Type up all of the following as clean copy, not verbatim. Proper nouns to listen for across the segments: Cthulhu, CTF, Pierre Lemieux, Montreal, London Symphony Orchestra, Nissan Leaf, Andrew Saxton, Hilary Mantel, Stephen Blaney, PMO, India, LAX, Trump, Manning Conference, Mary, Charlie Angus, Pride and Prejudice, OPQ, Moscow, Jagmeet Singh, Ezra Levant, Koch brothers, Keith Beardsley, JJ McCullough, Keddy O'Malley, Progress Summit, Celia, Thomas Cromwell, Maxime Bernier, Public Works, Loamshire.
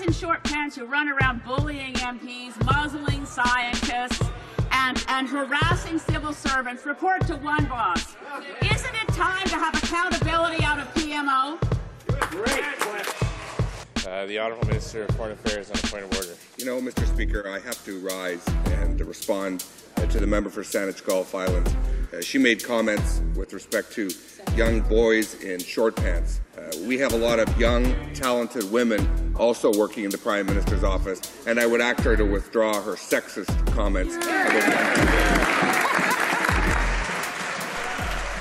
boys in short pants who run around bullying MPs, muzzling scientists, and harassing civil servants report to one boss. Isn't it time to have accountability out of PMO? The Honourable Minister of Foreign Affairs on a point of order. You know, Mr. Speaker, I have to rise and respond to the member for Saanich Gulf Islands. She made comments with respect to young boys in short pants. We have a lot of young, talented women also working in the Prime Minister's office, and I would ask her to withdraw her sexist comments.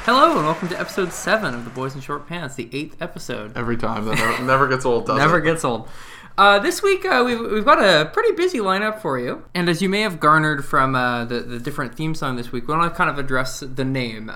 Hello and welcome to episode 7 of the Boys in Short Pants, the 8th episode. Every time, that never gets old, does it? Never gets old. This week, we've got a pretty busy lineup for you. And as you may have garnered from the different theme song this week, we want to kind of address the name.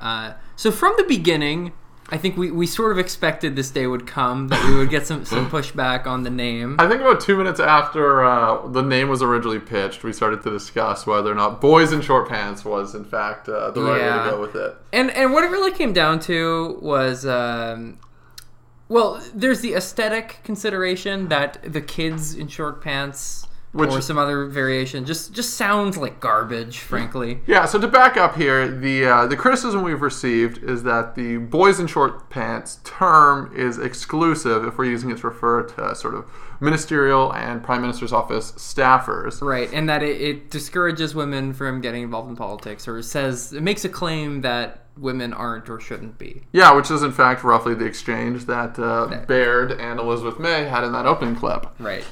So from the beginning, I think we sort of expected this day would come, that we would get some pushback on the name. I think about 2 minutes after the name was originally pitched, we started to discuss whether or not Boys in Short Pants was, in fact, the right way to go with it. And what it really came down to was... well, there's the aesthetic consideration that the kids in short pants, or some other variation, just sounds like garbage, frankly. Yeah, so to back up here, the criticism we've received is that the boys in short pants term is exclusive if we're using it to refer to sort of ministerial and Prime Minister's office staffers. Right, and that it discourages women from getting involved in politics, or it makes a claim that women aren't or shouldn't be. Yeah, which is in fact roughly the exchange that Baird and Elizabeth May had in that opening clip. Right.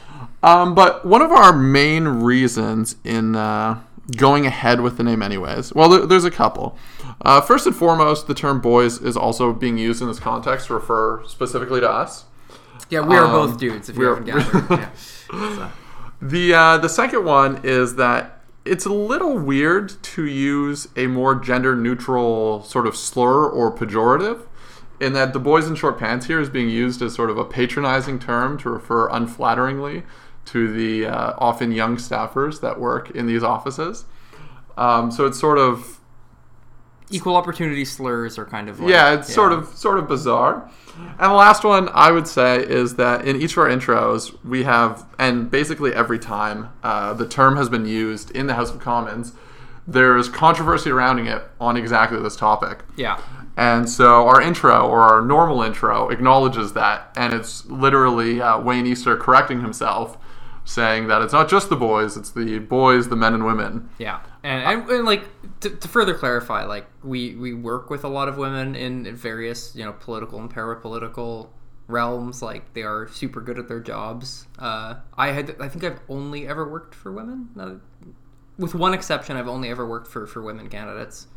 But one of our main reasons in going ahead with the name anyways, well, there's a couple. First and foremost, the term boys is also being used in this context to refer specifically to us. Yeah, we are both dudes, if you haven't gathered. Yeah. So. The second one is that it's a little weird to use a more gender-neutral sort of slur or pejorative, in that the boys in short pants here is being used as sort of a patronizing term to refer unflatteringly to the often young staffers that work in these offices. So it's sort of... equal opportunity slurs are kind of like... Yeah, it's sort of bizarre. And the last one I would say is that in each of our intros, we have, and basically every time the term has been used in the House of Commons, there's controversy surrounding it on exactly this topic. Yeah. And so our intro, or our normal intro, acknowledges that, and it's literally Wayne Easter correcting himself, saying that it's not just the boys, it's the boys, the men and women. Yeah. And like, to further clarify, like, we work with a lot of women in various, you know, political and parapolitical realms. Like, they are super good at their jobs. I think I've only ever worked for women. No, with one exception, I've only ever worked for women candidates.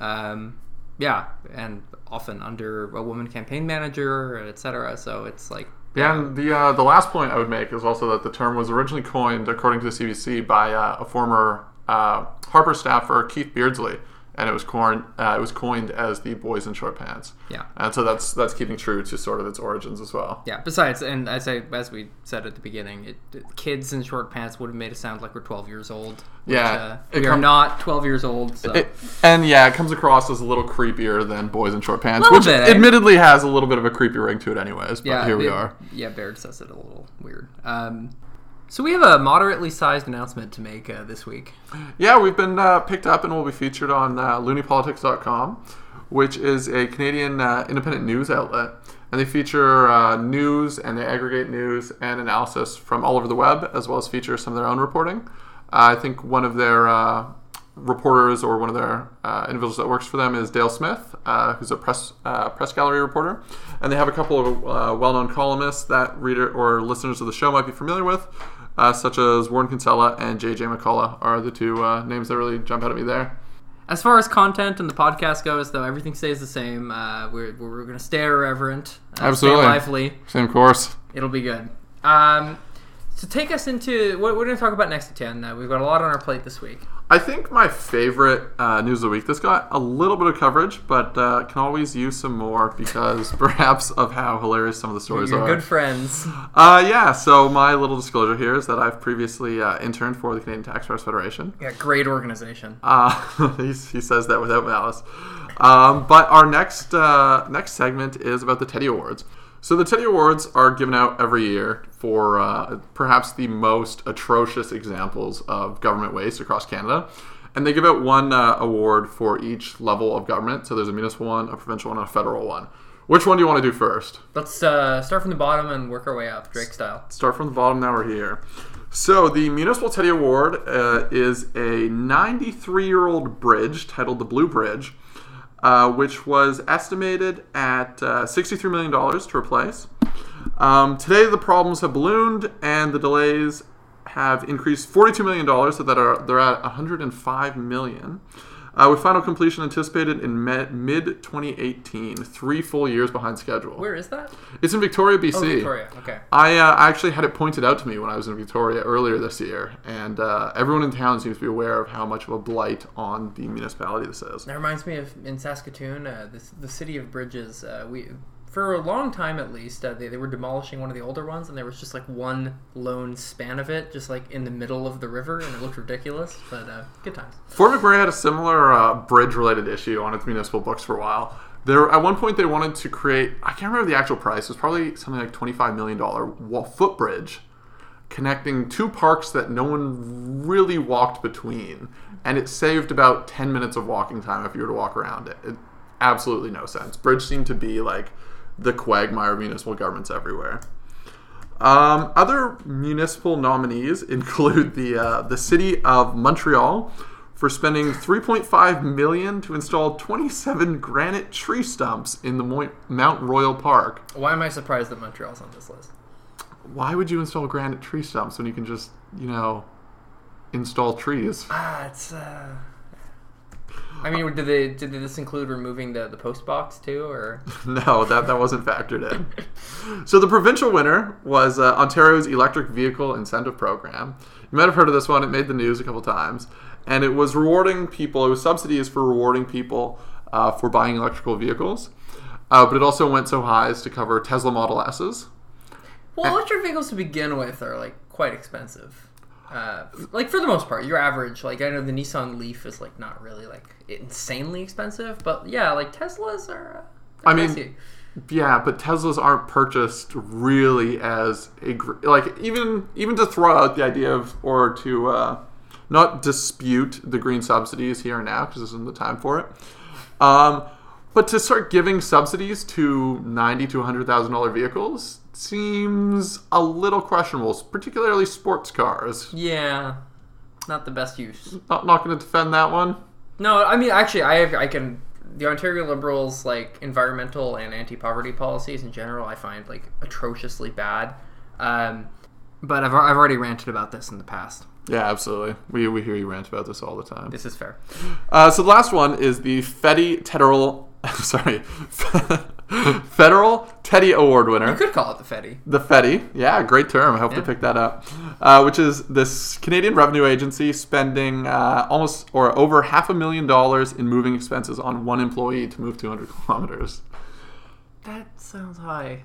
Yeah, and often under a woman campaign manager, et cetera. So it's like... Yeah, and the last point I would make is also that the term was originally coined, according to the CBC, by a former Harper staffer, Keith Beardsley, and it was coined as the boys in short pants. Yeah, and so that's keeping true to sort of its origins as well. Yeah. Besides, and as we said at the beginning, kids in short pants would have made it sound like we're 12 years old. Which, we are not 12 years old. So. It comes across as a little creepier than boys in short pants, which admittedly has a little bit of a creepy ring to it, anyways. But yeah, here we are. Yeah, Baird says it a little weird. So we have a moderately sized announcement to make this week. Yeah, we've been picked up and will be featured on loonypolitics.com, which is a Canadian independent news outlet. And they feature news, and they aggregate news and analysis from all over the web, as well as feature some of their own reporting. I think one of their reporters, or one of their individuals that works for them, is Dale Smith, who's a press gallery reporter, and they have a couple of well-known columnists that reader or listeners of the show might be familiar with, such as Warren Kinsella and JJ McCullough are the two names that really jump out at me there. As far as content and the podcast goes, though, everything stays the same. We're going to stay irreverent, absolutely, stay lively, same course. It'll be good. So take us into what we're going to talk about next, Tan. We've got a lot on our plate this week. I think my favorite news of the week, this got a little bit of coverage, but can always use some more because perhaps of how hilarious some of the stories are. You're good friends. Yeah, so my little disclosure here is that I've previously interned for the Canadian Taxpayers Federation. Yeah, great organization. He says that without malice. But our next segment is about the Teddy Awards, So the Teddy Awards are given out every year for perhaps the most atrocious examples of government waste across Canada. And they give out one award for each level of government. So there's a municipal one, a provincial one, and a federal one. Which one do you want to do first? Let's start from the bottom and work our way up, Drake style. Start from the bottom, now we're here. So the Municipal Teddy Award is a 93-year-old bridge titled the Blue Bridge, which was estimated at $63 million to replace. Today the problems have ballooned and the delays have increased $42 million, so that they're at $105 million. With final completion anticipated in mid-2018, 3 full years behind schedule. Where is that? It's in Victoria, BC. Oh, Victoria, okay. I actually had it pointed out to me when I was in Victoria earlier this year, and everyone in town seems to be aware of how much of a blight on the municipality this is. That reminds me of, in Saskatoon, the city of bridges, for a long time at least, they were demolishing one of the older ones, and there was just like one lone span of it, just like in the middle of the river, and it looked ridiculous, but good times. Fort McMurray had a similar bridge-related issue on its municipal books for a while. There, at one point they wanted to create, I can't remember the actual price, it was probably something like $25 million footbridge connecting two parks that no one really walked between, and it saved about 10 minutes of walking time if you were to walk around it. It absolutely no sense. Bridge seemed to be like the quagmire of municipal governments everywhere. Other municipal nominees include the city of Montreal for spending $3.5 million to install 27 granite tree stumps in the Mount Royal Park. Why am I surprised that Montreal's on this list? Why would you install granite tree stumps when you can just, install trees? I mean, did this include removing the post box too, or? No, that wasn't factored in. So the provincial winner was Ontario's Electric Vehicle Incentive Program. You might have heard of this one. It made the news a couple times. And it was rewarding people. It was subsidies for rewarding people for buying electrical vehicles. But it also went so high as to cover Tesla Model S's. Well, electric vehicles to begin with are quite expensive. For the most part, your average, I know the Nissan Leaf is, not really, insanely expensive, but, yeah, Teslas are... but Teslas aren't purchased really as a... even to throw out the idea of, or to not dispute the green subsidies here and now, because this isn't the time for it, but to start giving subsidies to $90,000 to $100,000 vehicles... seems a little questionable, particularly sports cars. Yeah, not the best use. Not going to defend that one. No, I mean, actually, I can. The Ontario Liberals' environmental and anti-poverty policies in general, I find atrociously bad. But I've already ranted about this in the past. Yeah, absolutely. We hear you rant about this all the time. This is fair. So the last one is the Federal Teddy Award winner. You could call it the Fetty. The Fetty. Yeah, great term. I hope they pick that up. Which is this Canadian revenue agency spending over $500,000 in moving expenses on one employee to move 200 kilometers. That sounds high.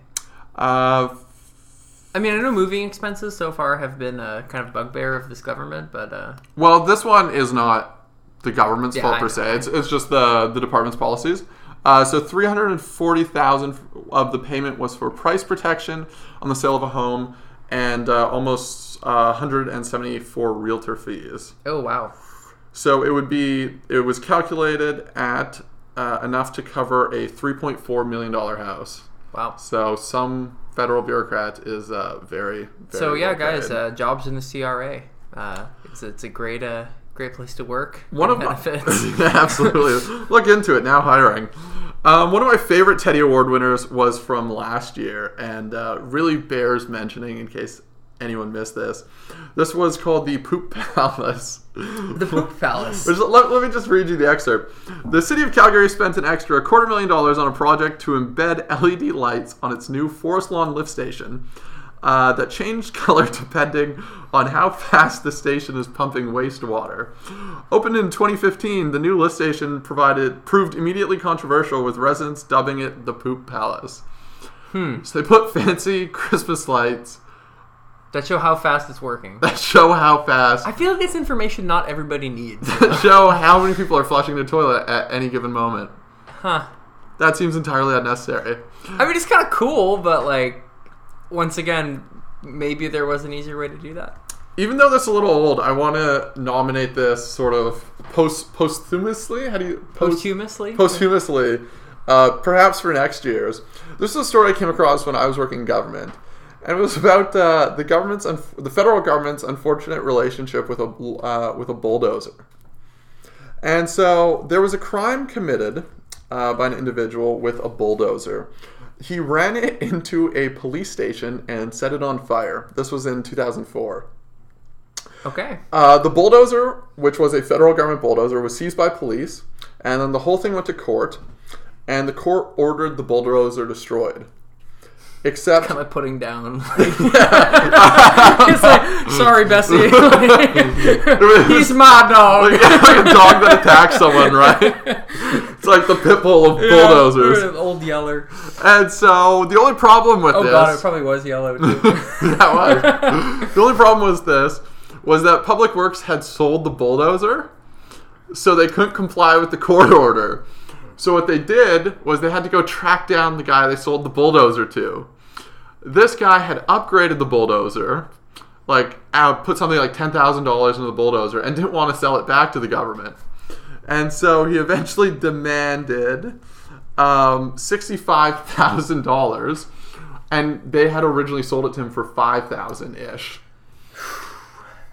I know moving expenses so far have been a kind of bugbear of this government, but... Well, this one is not the government's fault per se. It's just the department's policies. So $340,000 of the payment was for price protection on the sale of a home, and almost $174 realtor fees. Oh wow! So it was calculated at enough to cover a $3.4 million house. Wow! So some federal bureaucrat is very, very. So yeah, guys, jobs in the CRA. It's a great. Great place to work. One of benefits. Absolutely. Look into it now. Hiring. One of my favorite Teddy Award winners was from last year, and really bears mentioning in case anyone missed this. This was called the Poop Palace. The Poop Palace. Let me just read you the excerpt. The city of Calgary spent an extra $250,000 on a project to embed LED lights on its new Forest Lawn lift station. That changed color depending on how fast the station is pumping wastewater. Opened in 2015, the new lift station proved immediately controversial, with residents dubbing it the Poop Palace. So they put fancy Christmas lights that show how fast it's working. I feel like it's information not everybody needs. That show how many people are flushing the toilet at any given moment. That seems entirely unnecessary. I mean, it's kind of cool, but like, once again, maybe there was an easier way to do that. Even though that's a little old, I want to nominate this sort of posthumously. How do you posthumously? Perhaps for next year's. This is a story I came across when I was working in government, and it was about the federal government's unfortunate relationship with a bulldozer. And so there was a crime committed by an individual with a bulldozer. He ran it into a police station and set it on fire. This was in 2004. Okay. The bulldozer, which was a federal government bulldozer, was seized by police, and then the whole thing went to court, and the court ordered the bulldozer destroyed. Except... kind of putting down. It's like, sorry, Bessie. He's my dog. Like a dog that attacks someone, right? It's like the pit bull of bulldozers. Yeah, old Yeller. And so the only problem with this... oh, God, it probably was yellow, too. That was. The only problem was this, was that Public Works had sold the bulldozer, so they couldn't comply with the court order. So what they did was they had to go track down the guy they sold the bulldozer to. This guy had upgraded the bulldozer, like put something like $10,000 into the bulldozer, and didn't want to sell it back to the government. And so he eventually demanded $65,000, and they had originally sold it to him for $5,000-ish.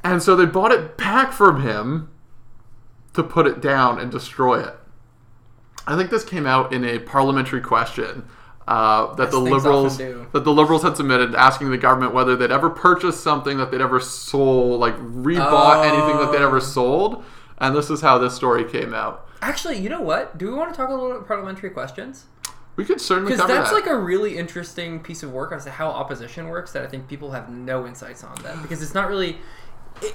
And so they bought it back from him to put it down and destroy it. I think this came out in a parliamentary question that the Liberals had submitted, asking the government whether they'd ever purchased something that they'd ever sold, like rebought anything that they'd ever sold. And this is how this story came out. Actually, you know what? Do we want to talk a little bit about parliamentary questions? We could certainly cover that. Because that's like a really interesting piece of work as to how opposition works that I think people have no insights on that. Because it's not really...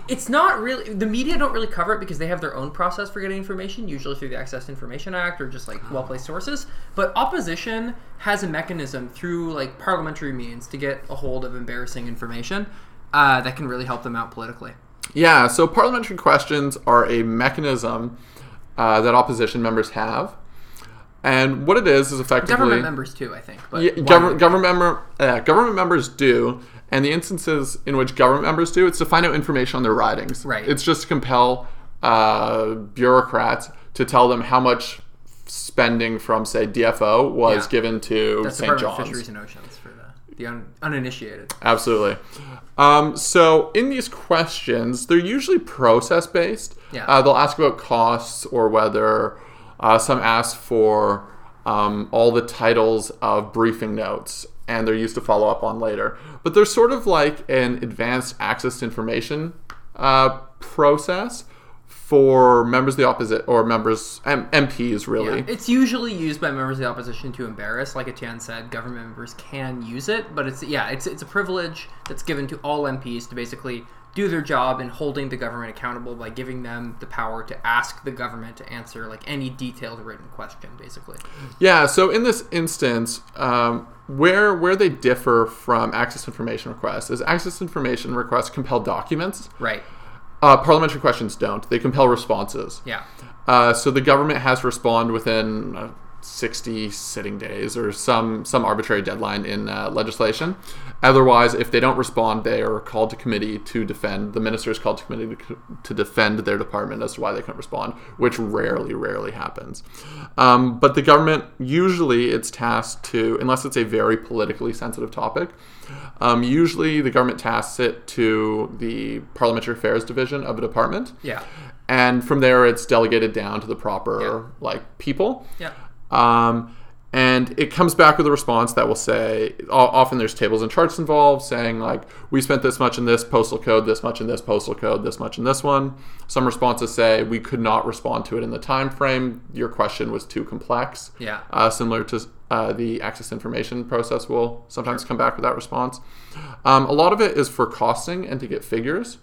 it's not really... the media don't really cover it because they have their own process for getting information, usually through the Access to Information Act or just, like, well-placed sources. But opposition has a mechanism through, like, parliamentary means to get a hold of embarrassing information that can really help them out politically. Yeah, so parliamentary questions are a mechanism that opposition members have. And what it is effectively... government members, too, I think. But yeah, government members do... and the instances in which government members do, it's to find out information on their ridings. Right. It's just to compel bureaucrats to tell them how much spending from, say, DFO was given to St. John's. That's the Department of Fisheries and Oceans for the uninitiated. Absolutely. So in these questions, they're usually process-based. Yeah. They'll ask about costs or whether some ask for all the titles of briefing notes, and they're used to follow up on later. But they're sort of like an advanced access to information process for members of the opposition, or members, MPs really. Yeah. It's usually used by members of the opposition to embarrass. Like Etienne said, government members can use it, but it's a privilege that's given to all MPs to basically do their job in holding the government accountable by giving them the power to ask the government to answer like any detailed written question, basically. Yeah, so in this instance, where they differ from access information requests is access information requests compel documents. Right. Parliamentary questions don't. They compel responses. Yeah. So the government has to respond within 60 sitting days or some arbitrary deadline in legislation. Otherwise, if they don't respond, they are called to committee to defend. The minister is called to committee to defend their department as to why they couldn't respond, which rarely happens. But the government, usually it's tasked to, unless it's a very politically sensitive topic, usually the government tasks it to the Parliamentary Affairs Division of a department. Yeah. And from there, it's delegated down to the proper people. Yeah. And it comes back with a response that will say, often there's tables and charts involved saying like, we spent this much in this postal code, this much in this postal code, this much in this one. Some responses say we could not respond to it in the time frame. Your question was too complex. Yeah. Similar to the access information process will sometimes come back with that response. A lot of it is for costing and to get figures.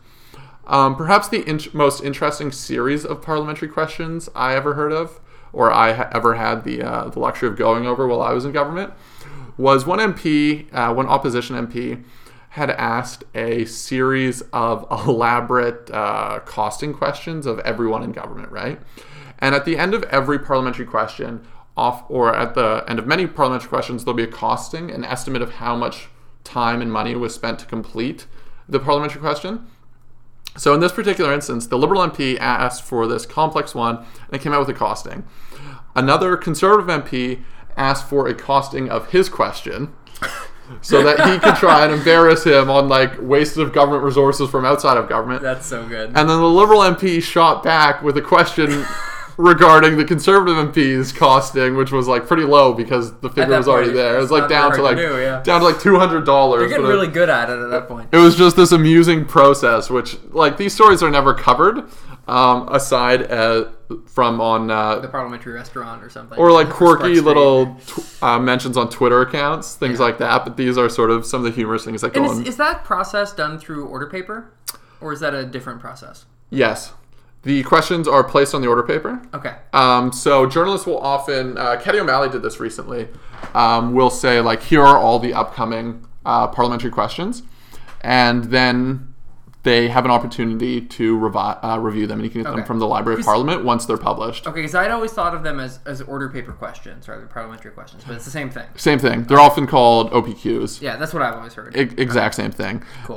Perhaps the most interesting series of parliamentary questions I ever heard of, or I ever had the luxury of going over while I was in government, was one MP, one opposition MP, had asked a series of elaborate costing questions of everyone in government, right? And at the end of every parliamentary question, off, or at the end of many parliamentary questions, there'll be a costing, an estimate of how much time and money was spent to complete the parliamentary question. So in this particular instance, the Liberal MP asked for this complex one, and it came out with a costing. Another Conservative MP asked for a costing of his question so that he could try and embarrass him on, like, wasted of government resources from outside of government. That's so good. And then the Liberal MP shot back with a question regarding the Conservative MP's costing, which was, like, pretty low because the figure was already there. It was, like, down to like $200. They're getting really good at it at that point. It was just this amusing process, which, like, these stories are never covered, aside from the parliamentary restaurant or something, or like quirky little mentions on Twitter accounts, things like that. But these are sort of some of the humorous things that go on. Is that process done through order paper, or is that a different process? Yes. The questions are placed on the order paper. Okay. So journalists will often, Keddy O'Malley did this recently, will say, like, here are all the upcoming parliamentary questions. And then they have an opportunity to review them, and you can get them from the Library of Parliament once they're published. Okay, because I'd always thought of them as order paper questions rather than parliamentary questions, but it's the same thing. Same thing. They're often called OPQs. Yeah, that's what I've always heard. Exact same thing. Cool.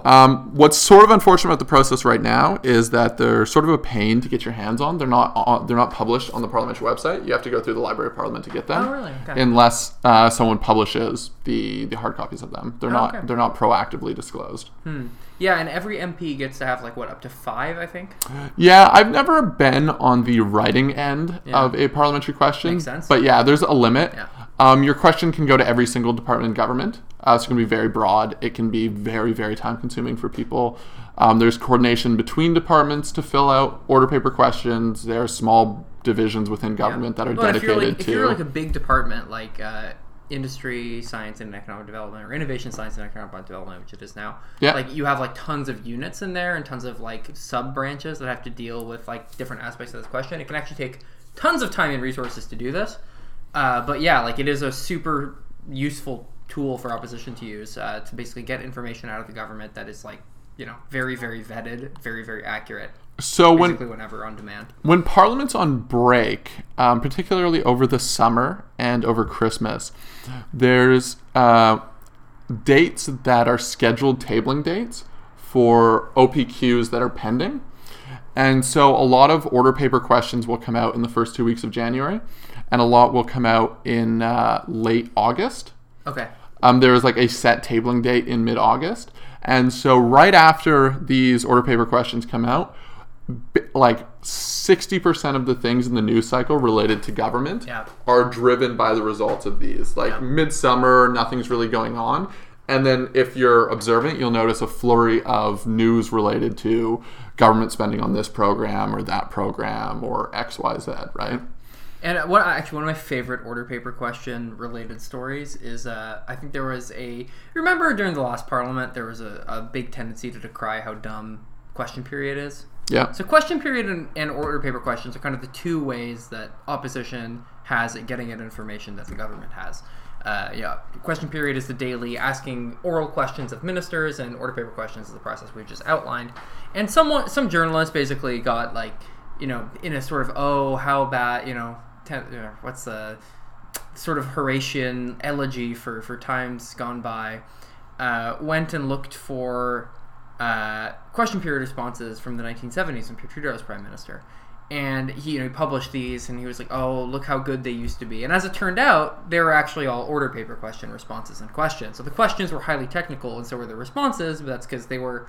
What's sort of unfortunate about the process right now is that they're sort of a pain to get your hands on. They're not published on the parliamentary website. You have to go through the Library of Parliament to get them. Oh, really? Okay. Unless someone publishes the hard copies of them. They're not proactively disclosed. Hmm. Yeah, and every MP gets to have, like, up to 5, I think? Yeah, I've never been on the writing end of a parliamentary question. Makes sense. But yeah, there's a limit. Yeah. Your question can go to every single department in government. So it can be very broad. It can be very, very time-consuming for people. There's coordination between departments to fill out order paper questions. There are small divisions within government that are dedicated to... If you're, like, a big department, like... Industry, Science and Economic Development, or Innovation, Science and Economic Development, which it is now. Yeah. Like, you have, like, tons of units in there and tons of, like, sub branches that have to deal with, like, different aspects of this question. It can actually take tons of time and resources to do this. But yeah, like, it is a super useful tool for opposition to use to basically get information out of the government that is, like, you know, very, very vetted, very, very accurate. So whenever on demand. When Parliament's on break, particularly over the summer and over Christmas, there's dates that are scheduled tabling dates for OPQs that are pending. And so a lot of order paper questions will come out in the first 2 weeks of January, and a lot will come out in late August. Okay. There is, like, a set tabling date in mid-August. And so right after these order paper questions come out, like 60% of the things in the news cycle related to government are driven by the results of these. Like midsummer, nothing's really going on. And then if you're observant, you'll notice a flurry of news related to government spending on this program or that program or X, Y, Z, right? And one of my favorite order paper question related stories is I think there was remember during the last parliament, there was a big tendency to decry how dumb question period is. Yeah. So question period and order paper questions are kind of the two ways that opposition has at getting at information that the government has. Question period is the daily asking oral questions of ministers, and order paper questions is the process we've just outlined. And some journalists basically got, like, you know, in a sort of, how bad, what's the sort of Horatian elegy for times gone by, went and looked for question period responses from the 1970s when Pierre Trudeau was prime minister, and he published these, and he was like, look how good they used to be. And as it turned out, they were actually all order paper question responses and questions. So the questions were highly technical, and so were the responses, but that's because they were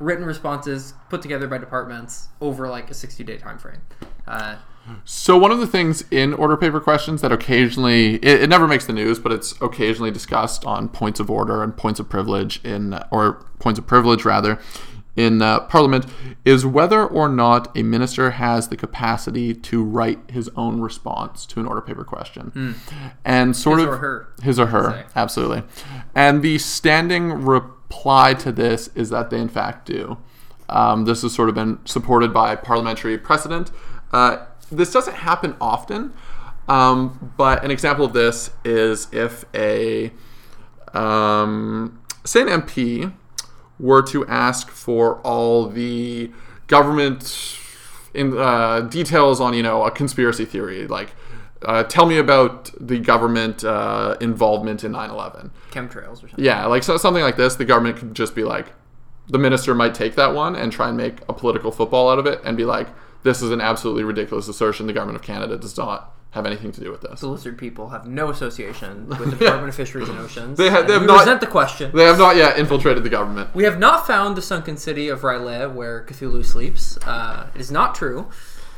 written responses put together by departments over, like, a 60-day time frame. So one of the things in order paper questions that occasionally, it never makes the news, but it's occasionally discussed on points of order and points of privilege in Parliament, is whether or not a minister has the capacity to write his own response to an order paper question. Mm. And his or her, absolutely. And the standing reply to this is that they in fact do. This has sort of been supported by parliamentary precedent. This doesn't happen often, but an example of this is if an MP were to ask for all the government details on a conspiracy theory, like Tell me about the government involvement in 9/11. Chemtrails or something. Yeah, like so, something like this. The government could just be like, the minister might take that one and try and make a political football out of it and be like, this is an absolutely ridiculous assertion. The government of Canada does not have anything to do with this. The lizard people have no association with the Department of Fisheries and Oceans. They have not present the question. They have not yet infiltrated the government. We have not found the sunken city of Rylea where Cthulhu sleeps. It is not true.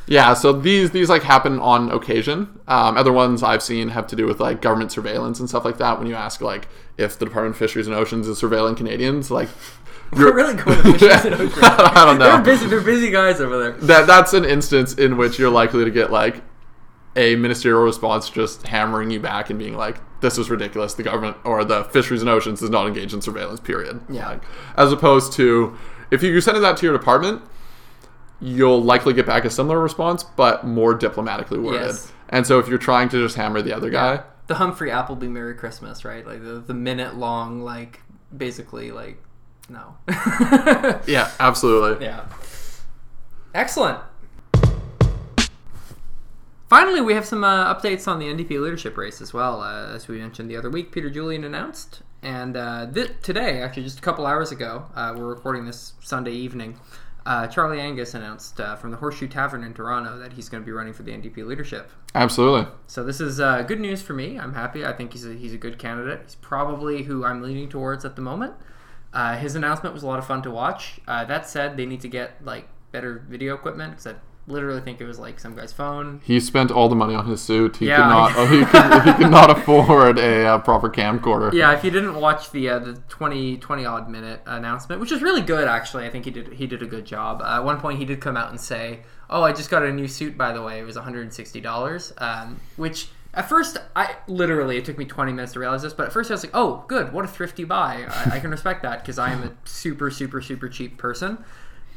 Yeah, so these like happen on occasion. Other ones I've seen have to do with like government surveillance and stuff like that. When you ask like if the Department of Fisheries and Oceans is surveilling Canadians, like we're really going to Fisheries and Oceans. I don't know. They're busy guys over there. That's an instance in which you're likely to get like a ministerial response just hammering you back and being like, this is ridiculous. The government or the Fisheries and Oceans is not engaged in surveillance, period. Yeah. Like, as opposed to if you're sending that to your department, you'll likely get back a similar response, but more diplomatically worded. Yes. And so if you're trying to just hammer the other guy... The Humphrey Appleby Merry Christmas, right? Like the minute-long, like, basically, like, no. Yeah, absolutely. Yeah. Excellent. Finally, we have some updates on the NDP leadership race as well. As we mentioned the other week, Peter Julian announced, and today, actually just a couple hours ago, we're recording this Sunday evening, Charlie Angus announced from the Horseshoe Tavern in Toronto that he's going to be running for the NDP leadership. Absolutely. So this is good news for me. I'm happy. I think he's a good candidate. He's probably who I'm leaning towards at the moment. His announcement was a lot of fun to watch. That said, they need to get like better video equipment because I literally think it was like some guy's phone. He spent all the money on his suit. He could not afford a proper camcorder. Yeah, if you didn't watch the 20-odd minute announcement, which is really good actually, I think he did a good job. At one point he did come out and say, "Oh, I just got a new suit, by the way. It was $160." Which at first it took me 20 minutes to realize this, but at first I was like, "Oh, good. What a thrifty buy. I can respect that because I am a super super super cheap person."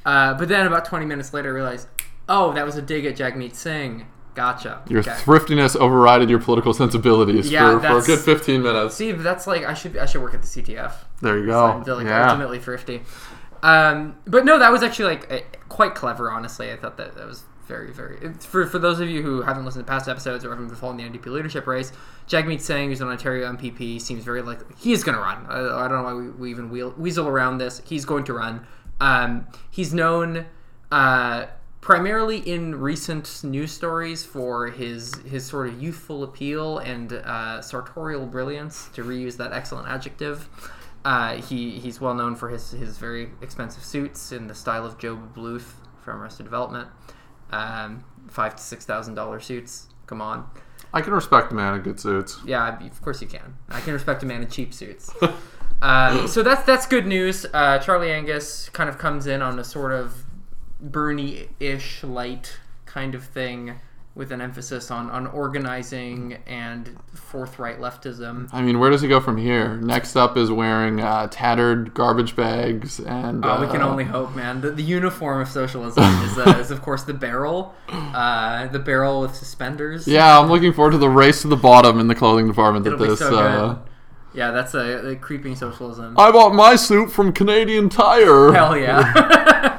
But then about 20 minutes later I realized, oh, that was a dig at Jagmeet Singh. Gotcha. Your thriftiness overrided your political sensibilities for a good 15 minutes. See, that's like, I should work at the CTF. There you go. I'm ultimately thrifty. But no, that was actually like quite clever, honestly. I thought that was very, very... For those of you who haven't listened to past episodes or haven't been following the NDP leadership race, Jagmeet Singh, who's an Ontario MPP, seems very like... He is going to run. I don't know why we even weasel around this. He's going to run. He's known... primarily in recent news stories for his sort of youthful appeal and sartorial brilliance, to reuse that excellent adjective. He's well known for his very expensive suits in the style of Joe Bluth from Arrested Development. $5,000 to $6,000 suits. Come on. I can respect a man in good suits. Yeah, of course you can. I can respect a man in cheap suits. So that's good news. Charlie Angus kind of comes in on a sort of Bernie-ish light kind of thing with an emphasis on organizing and forthright leftism. I mean, where does he go from here? Next up is wearing tattered garbage bags and... we can only hope, man. The uniform of socialism is of course, the barrel. The barrel with suspenders. Yeah, I'm looking forward to the race to the bottom in the clothing department. It'll be so good. Yeah, that's a creeping socialism. I bought my suit from Canadian Tire. Hell yeah.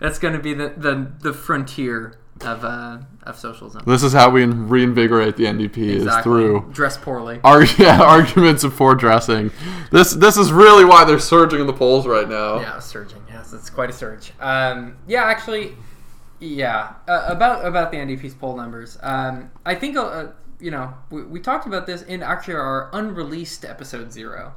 That's going to be the frontier of socialism. This is how we reinvigorate the NDP, is through... Dress poorly. Arguments of poor dressing. This is really why they're surging in the polls right now. Yeah, surging. Yes, it's quite a surge. About the NDP's poll numbers. I think, we talked about this in actually our unreleased episode 0.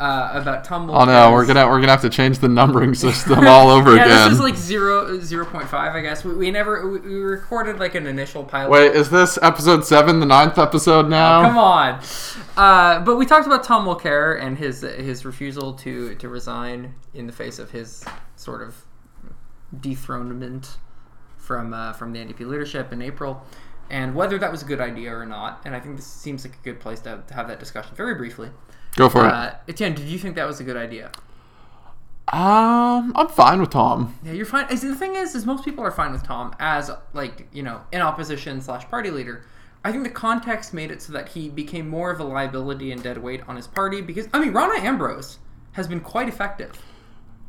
About Tom Mulcair's... Oh no, we're gonna have to change the numbering system all over again. Yeah, this is like 0.5, I guess. We recorded like an initial pilot. Wait, is this episode 7, the 9th episode now? Oh, come on. But we talked about Tom Mulcair and his refusal to resign in the face of his sort of dethronement from the NDP leadership in April, and whether that was a good idea or not. And I think this seems like a good place to have that discussion very briefly. Go for it. Etienne, did you think that was a good idea? I'm fine with Tom. Yeah, you're fine. The thing is most people are fine with Tom as, an opposition / party leader. I think the context made it so that he became more of a liability and dead weight on his party because, Rona Ambrose has been quite effective.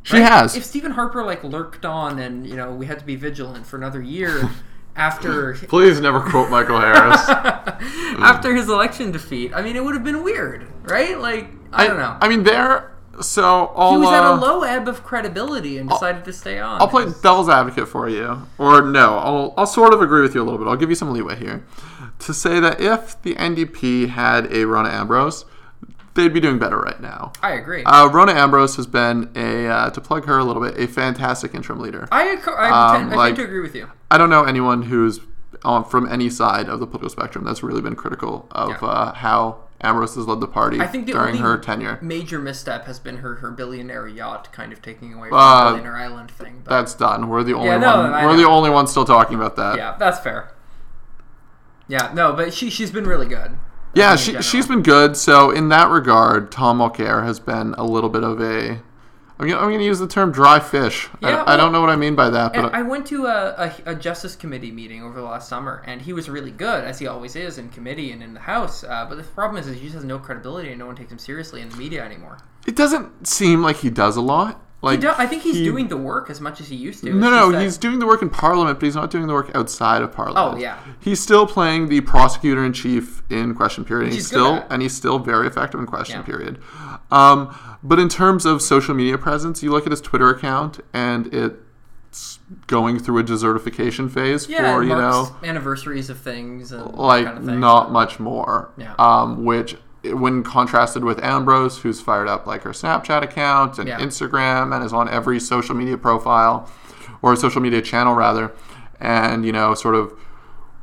She has. If Stephen Harper, lurked on and, we had to be vigilant for another year... after... Please never quote Michael Harris. After his election defeat. I mean, it would have been weird, right? Like, I don't know. I mean, there... So all, he was at a low ebb of credibility and decided to stay on. I'll play devil's advocate for you. Or no, I'll sort of agree with you a little bit. I'll give you some leeway here. To say that if the NDP had a Rona Ambrose, they'd be doing better right now. I agree. Rona Ambrose has been, to plug her a little bit, a fantastic interim leader. I tend to agree with you. I don't know anyone who's from any side of the political spectrum that's really been critical of how... Ambrose has led the party during her tenure. I think the major misstep has been her billionaire yacht kind of taking away from the billionaire island thing. But that's done. We're the only one. We're the only one still talking about that. Yeah, that's fair. Yeah, no, but she's been really good. Yeah, she's been good. So in that regard, Tom Mulcair has been a little bit of a... I'm going to use the term dry fish. Yeah, I don't know what I mean by that. But I went to a Justice Committee meeting over the last summer, and he was really good, as he always is, in committee and in the House. But the problem is he just has no credibility, and no one takes him seriously in the media anymore. It doesn't seem like he does a lot. Like, I think he's doing the work as much as he used to. No, he's doing the work in Parliament, but he's not doing the work outside of Parliament. Oh, yeah. He's still playing the prosecutor-in-chief in question period. And he's still very effective in question period. But in terms of social media presence, you look at his Twitter account, and it's going through a desertification phase for, anniversaries of things and like that kind of thing. Not much more. Yeah. Which... when contrasted with Ambrose, who's fired up like her Snapchat account and Instagram and is on every social media profile or social media channel rather, and sort of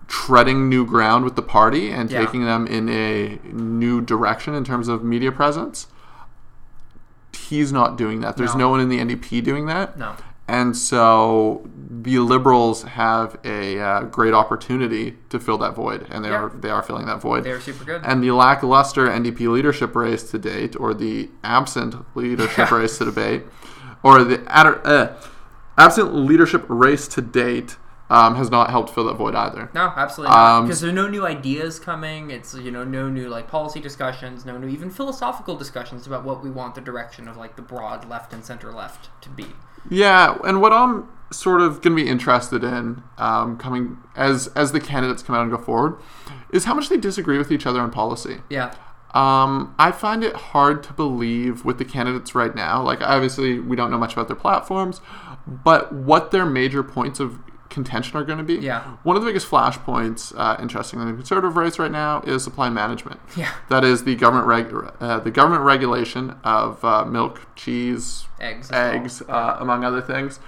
treading new ground with the party and taking them in a new direction in terms of media presence, he's not doing that. There's no one in the NDP doing that. No. And so the Liberals have a great opportunity to fill that void, and they are filling that void. They're super good. And the lackluster NDP leadership race to date, or the absent leadership race to debate, or the absent leadership race to date has not helped fill that void either. No, absolutely not. Because there are no new ideas coming. It's no new like policy discussions, no new even philosophical discussions about what we want the direction of like the broad left and center left to be. Yeah, and what I'm sort of going to be interested in coming as the candidates come out and go forward is how much they disagree with each other on policy. Yeah. I find it hard to believe with the candidates right now. Like, obviously, we don't know much about their platforms, but what their major points of contention are going to be. Yeah. One of the biggest flashpoints, interestingly, in the Conservative race right now is supply management. Yeah. That is the government regulation of milk, cheese, eggs, among other things,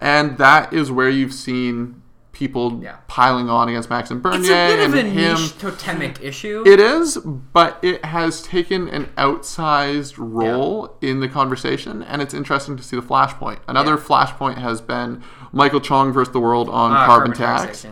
and that is where you've seen people piling on against Maxime Bernier. It's a bit of a niche totemic issue. It is, but it has taken an outsized role in the conversation, and it's interesting to see the flashpoint. Another flashpoint has been Michael Chong versus the world on carbon tax.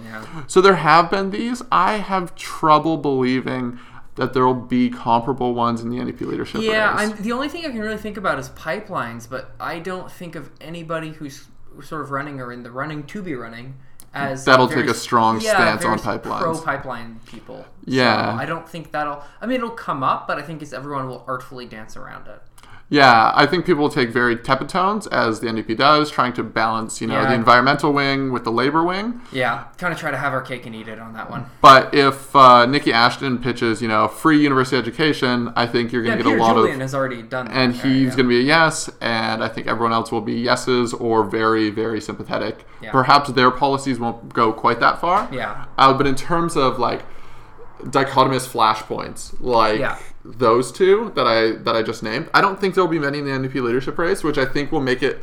So there have been these. I have trouble believing that there will be comparable ones in the NDP leadership race. The only thing I can really think about is pipelines, but I don't think of anybody who's sort of running or in the running to be running as... that'll take a strong stance on pipelines. Pro-pipeline people. Yeah. So I don't think that'll... I mean, it'll come up, but I think everyone will artfully dance around it. Yeah, I think people will take very tepid tones, as the NDP does, trying to balance, the environmental wing with the labor wing. Yeah, kind of try to have our cake and eat it on that one. But if Nikki Ashton pitches, free university education, I think you're going to get a lot of... Julian has already done that. And he's going to be a yes, and I think everyone else will be yeses or very, very sympathetic. Yeah. Perhaps their policies won't go quite that far. Yeah. But in terms of, like, dichotomous flashpoints, like... Yeah. Those two that I just named, I don't think there will be many in the NDP leadership race, which I think will make it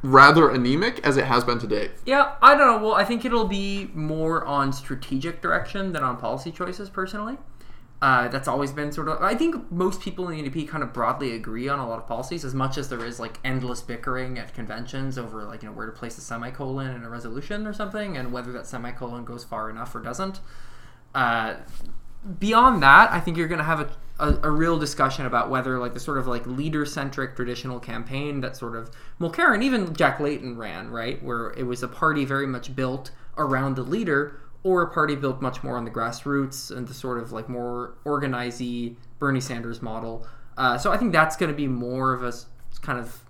rather anemic as it has been to date. Yeah, I don't know. Well, I think it'll be more on strategic direction than on policy choices, personally. That's always been sort of... I think most people in the NDP kind of broadly agree on a lot of policies, as much as there is, like, endless bickering at conventions over, like, where to place a semicolon in a resolution or something, and whether that semicolon goes far enough or doesn't. Beyond that, I think you're going to have a real discussion about whether, like, the sort of, like, leader-centric traditional campaign that sort of Mulcair and even Jack Layton ran, right, where it was a party very much built around the leader, or a party built much more on the grassroots and the sort of, like, more organize-y Bernie Sanders model. So I think that's going to be more of a kind of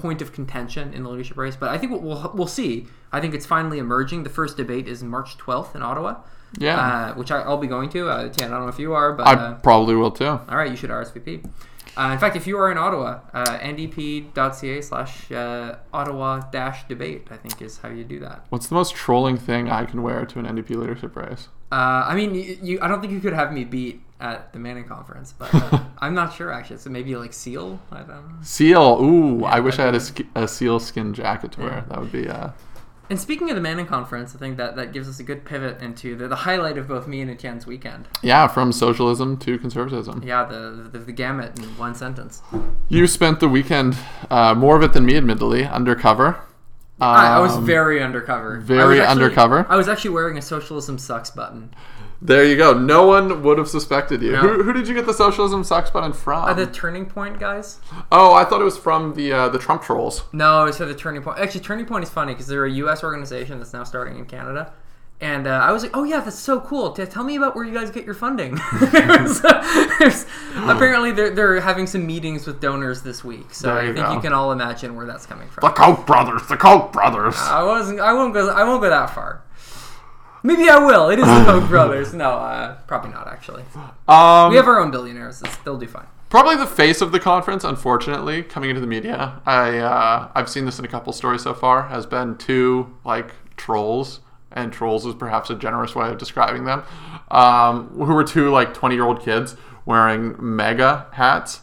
point of contention in the leadership race, but I think we'll see. I think it's finally emerging. The first debate is March 12th in Ottawa. Yeah, which I'll be going to. Tan, I don't know if you are, but I probably will too. All right, you should RSVP. In fact, if you are in Ottawa, ndp.ca/Ottawa-debate, I think is how you do that. What's the most trolling thing I can wear to an NDP leadership race? I mean, I don't think you could have me beat at the Manning Conference, but I'm not sure, actually. So maybe like seal? I don't know. Seal. Ooh, yeah, I wish I had a seal skin jacket to wear. That would be... And speaking of the Manning Conference, I think that gives us a good pivot into the highlight of both me and Etienne's weekend. Yeah, from socialism to conservatism. Yeah, the gamut in one sentence. You spent the weekend, more of it than me, admittedly, undercover. I was very undercover. I was actually wearing a Socialism Sucks button. There you go. No one would have suspected you. No. Who did you get the Socialism Sucks button from? The Turning Point guys. Oh, I thought it was from the Trump trolls. No, it's from the Turning Point. Actually, Turning Point is funny because they're a U.S. organization that's now starting in Canada. And I was like, oh yeah, that's so cool. Tell me about where you guys get your funding. Apparently they're having some meetings with donors this week. So I think you can all imagine where that's coming from. The Koch brothers. I won't go that far. Maybe I will. It is the Koch brothers. No, probably not actually. We have our own billionaires. They'll do fine. Probably the face of the conference, unfortunately, coming into the media. I've seen this in a couple stories so far, has been two trolls. And trolls is perhaps a generous way of describing them, who were two 20-year-old kids wearing mega hats.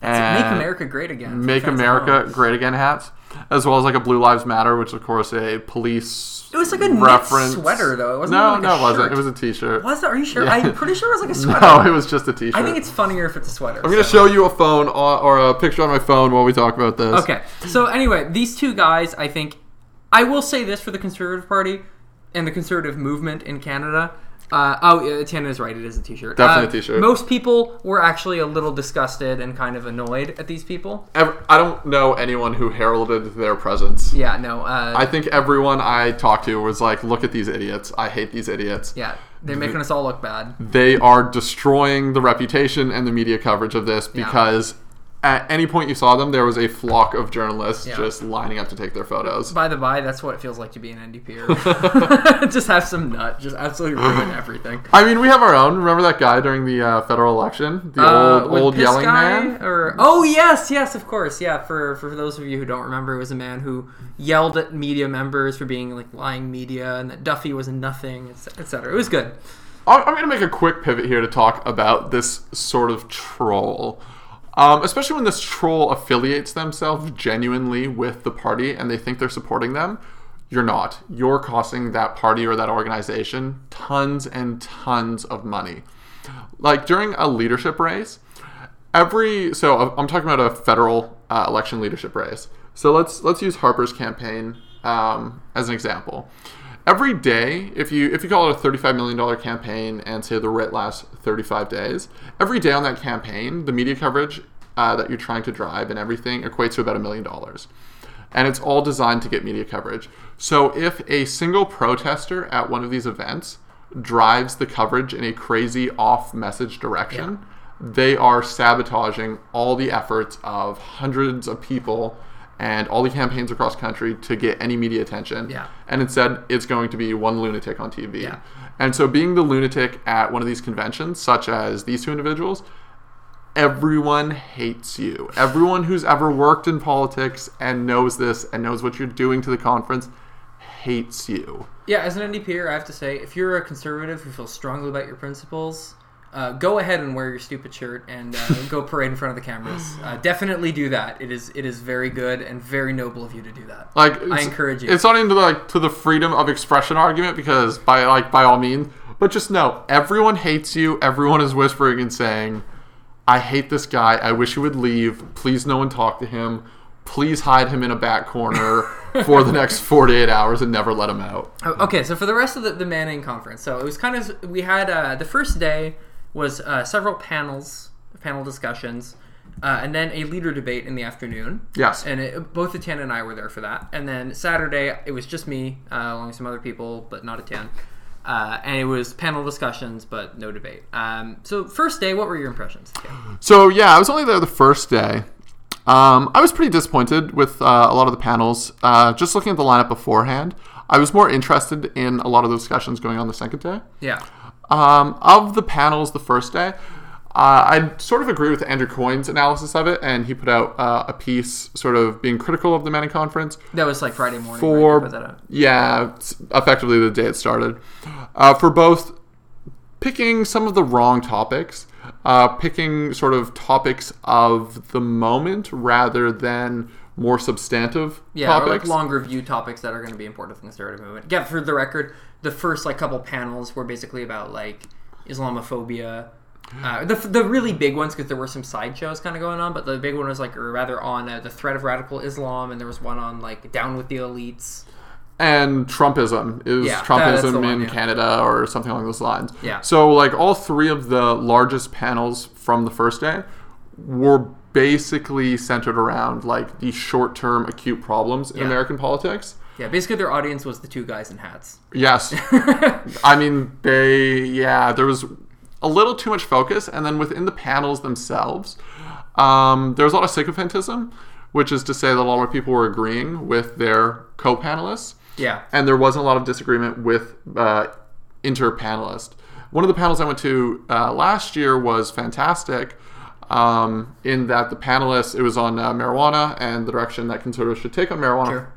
That's Make America Great Again. Make America Great Again hats, as well as a Blue Lives Matter, which of course a police reference. It was a reference. Knit sweater, though. It wasn't it wasn't. It was a t-shirt. Was it? Are you sure? Yeah. I'm pretty sure it was a sweater. No, it was just a t-shirt. I think it's funnier if it's a sweater. I'm going to show you a phone or a picture on my phone while we talk about this. Okay. So anyway, these two guys, I think, I will say this for the Conservative Party, and the conservative movement in Canada. Tiana is right. It is a t-shirt. Definitely a t-shirt. Most people were actually a little disgusted and kind of annoyed at these people. I don't know anyone who heralded their presence. Yeah, no. I think everyone I talked to was like, look at these idiots. I hate these idiots. Yeah, they're making us all look bad. They are destroying the reputation and the media coverage of this because... At any point you saw them, there was a flock of journalists just lining up to take their photos. By the by, that's what it feels like to be an NDPer. Just have some nut. Just absolutely ruin everything. I mean, we have our own. Remember that guy during the federal election? The old yelling guy, man? Oh, yes, of course. Yeah, for those of you who don't remember, it was a man who yelled at media members for being lying media and that Duffy was nothing, etc. It was good. I'm going to make a quick pivot here to talk about this sort of troll. Especially when this troll affiliates themselves genuinely with the party and they think they're supporting them, you're not. You're costing that party or that organization tons and tons of money. During a leadership race, I'm talking about a federal election leadership race. So let's use Harper's campaign as an example. Every day, if you call it a $35 million campaign and say the writ lasts 35 days, every day on that campaign, the media coverage that you're trying to drive and everything equates to about $1 million. And it's all designed to get media coverage. So if a single protester at one of these events drives the coverage in a crazy off-message direction, they are sabotaging all the efforts of hundreds of people and all the campaigns across country to get any media attention. Yeah. And instead, it's going to be one lunatic on TV. Yeah. And so being the lunatic at one of these conventions, such as these two individuals, everyone hates you. Everyone who's ever worked in politics and knows this and knows what you're doing to the conference hates you. Yeah, as an NDPer, I have to say, if you're a conservative who feels strongly about your principles... go ahead and wear your stupid shirt and go parade in front of the cameras. Definitely do that. It is very good and very noble of you to do that. I encourage you. It's not into the freedom of expression argument because by all means, but just know everyone hates you. Everyone is whispering and saying, "I hate this guy. I wish he would leave. Please, no one talk to him. Please hide him in a back corner for the next 48 hours and never let him out." Okay, so for the rest of the Manning conference, so it was kind of we had the first day. Was several panel discussions, and then a leader debate in the afternoon. Yes. And both Etienne and I were there for that. And then Saturday, it was just me, along with some other people, but not Etienne. And it was panel discussions, but no debate. So first day, what were your impressions? Okay. So, I was only there the first day. I was pretty disappointed with a lot of the panels. Just looking at the lineup beforehand, I was more interested in a lot of the discussions going on the second day. Yeah. Of the panels the first day, I sort of agree with Andrew Coyne's analysis of it, and he put out a piece sort of being critical of the Manning Conference. That was like Friday morning. Yeah, effectively the day it started. For both picking some of the wrong topics, picking sort of topics of the moment rather than more substantive topics. Yeah, like longer view topics that are going to be important to the conservative movement. Yeah, for the record, the first like couple panels were basically about like Islamophobia. The really big ones, because there were some sideshows kind of going on, but the big one was like, or rather on the threat of radical Islam, and there was one on like down with the elites. And Trumpism. Trumpism in Canada or something along those lines. Yeah. So like all three of the largest panels from the first day were basically centered around like the short-term acute problems in American politics. Yeah, basically their audience was the two guys in hats. Yes. I mean, there was a little too much focus, and then within the panels themselves, there was a lot of sycophantism, which is to say that a lot of people were agreeing with their co-panelists. Yeah. And there wasn't a lot of disagreement with inter-panelists. One of the panels I went to last year was fantastic in that the panelists, it was on marijuana and the direction that conservatives should take on marijuana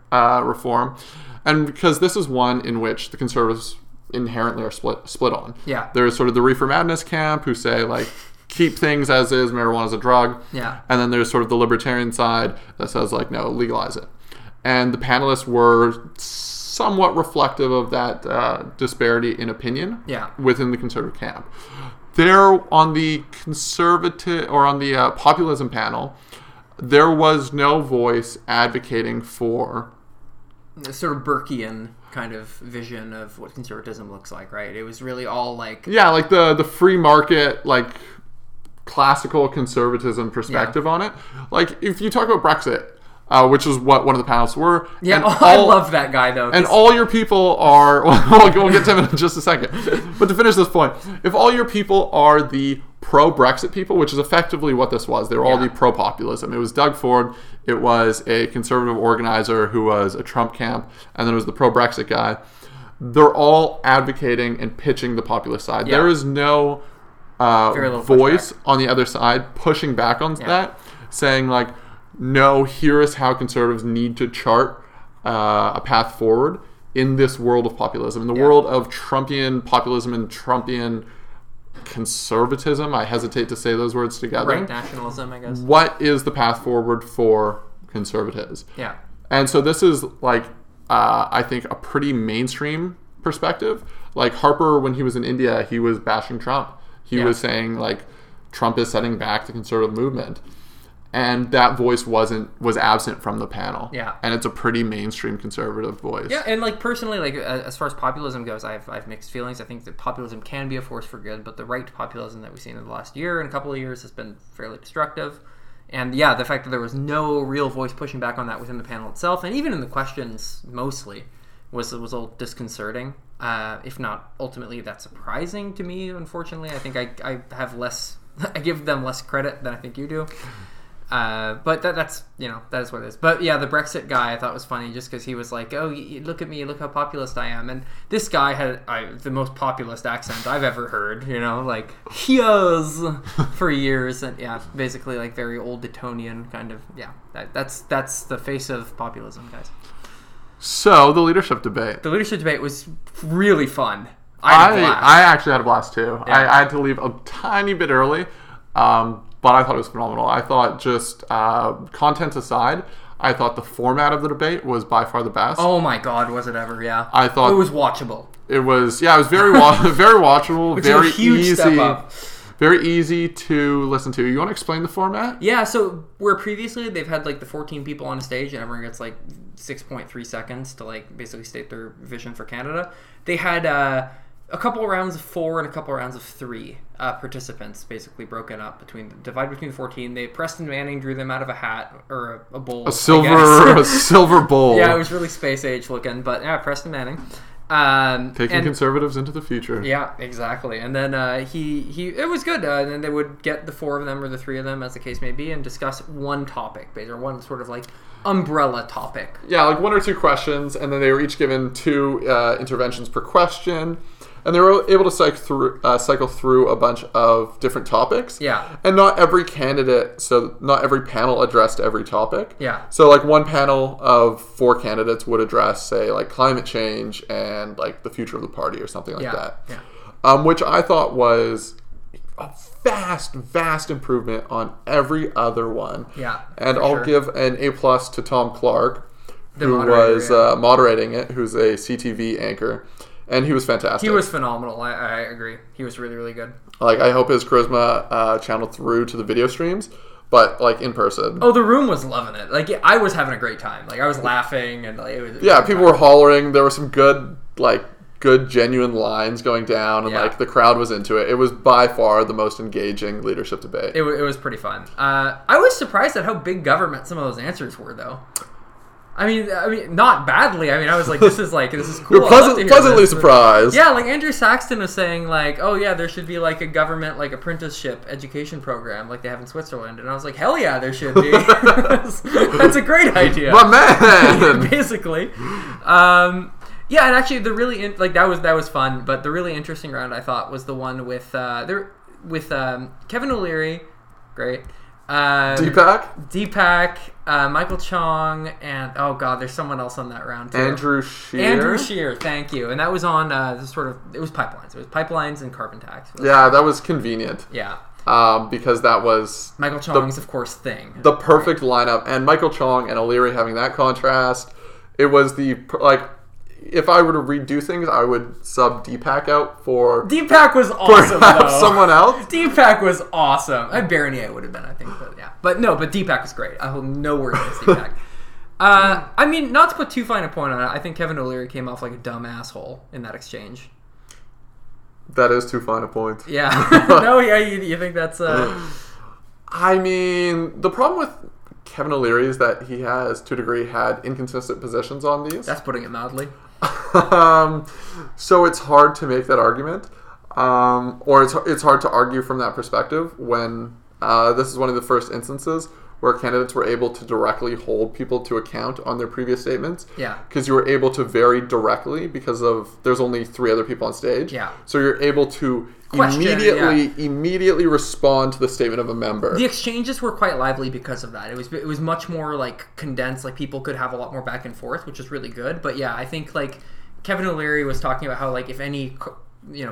reform. And because this is one in which the conservatives inherently are split on. Yeah. There's sort of the Reefer Madness camp who say, like, keep things as is, marijuana is a drug. Yeah. And then there's sort of the libertarian side that says, like, no, legalize it. And the panelists were somewhat reflective of that disparity in opinion within the conservative camp. There, on the conservative or on the populism panel, there was no voice advocating for a sort of Burkean kind of vision of what conservatism looks like, right? It was really all like like the free market, like classical conservatism perspective on it. Like if you talk about Brexit, which is what one of the panels were. Yeah, and I love that guy, though. And all your people are... we'll get to him in just a second. But to finish this point, if all your people are the pro-Brexit people, which is effectively what this was, they were all the pro-populism. It was Doug Ford, it was a conservative organizer who was a Trump camp, and then it was the pro-Brexit guy. They're all advocating and pitching the populist side. Yeah. There is no voice on the other side pushing back on that, saying like, no, here is how conservatives need to chart a path forward in this world of populism. In the world of Trumpian populism and Trumpian conservatism, I hesitate to say those words together. Right, nationalism, I guess. What is the path forward for conservatives? Yeah. And so this is, like, I think a pretty mainstream perspective. Like, Harper, when he was in India, he was bashing Trump. He was saying, like, Trump is setting back the conservative movement. And that voice was absent from the panel. Yeah. And it's a pretty mainstream conservative voice. Yeah, and like personally, like as far as populism goes, I've mixed feelings. I think that populism can be a force for good, but the right to populism that we've seen in the last year and a couple of years has been fairly destructive. And yeah, the fact that there was no real voice pushing back on that within the panel itself, and even in the questions mostly, was a little disconcerting. If not ultimately that's surprising to me, unfortunately. I think I have less I give them less credit than I think you do. But that is what it is. But yeah, the Brexit guy I thought was funny just because he was like, oh, look at me, look how populist I am. And this guy had the most populist accent I've ever heard, like, hears for years. And yeah, basically like very old Etonian kind of, that's the face of populism, guys. So the leadership debate. The leadership debate was really fun. I actually had a blast too. Yeah. I had to leave a tiny bit early, but I thought it was phenomenal. I thought just content aside, I thought the format of the debate was by far the best. Oh my God, was it ever? Yeah, I thought it was watchable. It was, it was very very watchable, which very is a huge easy, step up. Very easy to listen to. You want to explain the format? Yeah. So where previously they've had like the 14 people on a stage and everyone gets like 6.3 seconds to like basically state their vision for Canada, they had a couple of rounds of 4 and a couple of rounds of 3 participants, basically broken up divided between the 14. Preston Manning drew them out of a hat or a bowl, a silver bowl. Yeah, it was really space age looking, but yeah, Preston Manning. Taking conservatives into the future. Yeah, exactly. And then it was good. And then they would get the four of them or the three of them, as the case may be, and discuss one topic, or one sort of like umbrella topic. Yeah, like one or two questions, and then they were each given two interventions per question. And they were able to cycle through a bunch of different topics. Yeah. And not every panel addressed every topic. Yeah. So, like, one panel of four candidates would address, say, like, climate change and, like, the future of the party or something like that. Yeah. Which I thought was a vast, vast improvement on every other one. Yeah. And I'll give an A+ to Tom Clark, who was moderating it, who's a CTV anchor. And he was fantastic. He was phenomenal. I agree. He was really, really good. Like, I hope his charisma channeled through to the video streams, but, like, in person. Oh, the room was loving it. Like, I was having a great time. Like, I was laughing and, like, it was... Yeah, people were hollering. There were some good, genuine lines going down, and, like, the crowd was into it. It was by far the most engaging leadership debate. It was pretty fun. I was surprised at how big government some of those answers were, though. I mean, not badly. I mean, I was like, this is cool. You're pleasantly surprised. Yeah, like Andrew Saxton was saying, like, oh yeah, there should be like a government like apprenticeship education program like they have in Switzerland, and I was like, hell yeah, there should be. That's a great idea, my man. Basically, yeah, and actually the really that was fun, but the really interesting round I thought was the one with Kevin O'Leary, great. Deepak, Michael Chong, and there's someone else on that round too. Andrew Scheer, thank you. And that was on pipelines. It was pipelines and carbon tax. Yeah, that was convenient. Yeah, because that was Michael Chong's, of course, thing. The perfect lineup, and Michael Chong and O'Leary having that contrast. It was the If I were to redo things, I would sub Deepak out for... Deepak was awesome, though. Someone else? Deepak was awesome. Bernier would have been, I think, but yeah. But no, Deepak was great. I hold no word against Deepak. I mean, not to put too fine a point on it, I think Kevin O'Leary came off like a dumb asshole in that exchange. That is too fine a point. Yeah. No, yeah, you think that's... I mean, the problem with Kevin O'Leary is that he has, to a degree, had inconsistent positions on these. That's putting it mildly. So it's hard to make that argument, or it's hard to argue from that perspective when this is one of the first instances where candidates were able to directly hold people to account on their previous statements. Yeah. Because you were able to vary directly there's only three other people on stage. Yeah. So you're able to immediately respond to the statement of a member. The exchanges were quite lively because of that. It was much more like condensed. Like, people could have a lot more back and forth, which is really good. But yeah, I think like Kevin O'Leary was talking about how like if any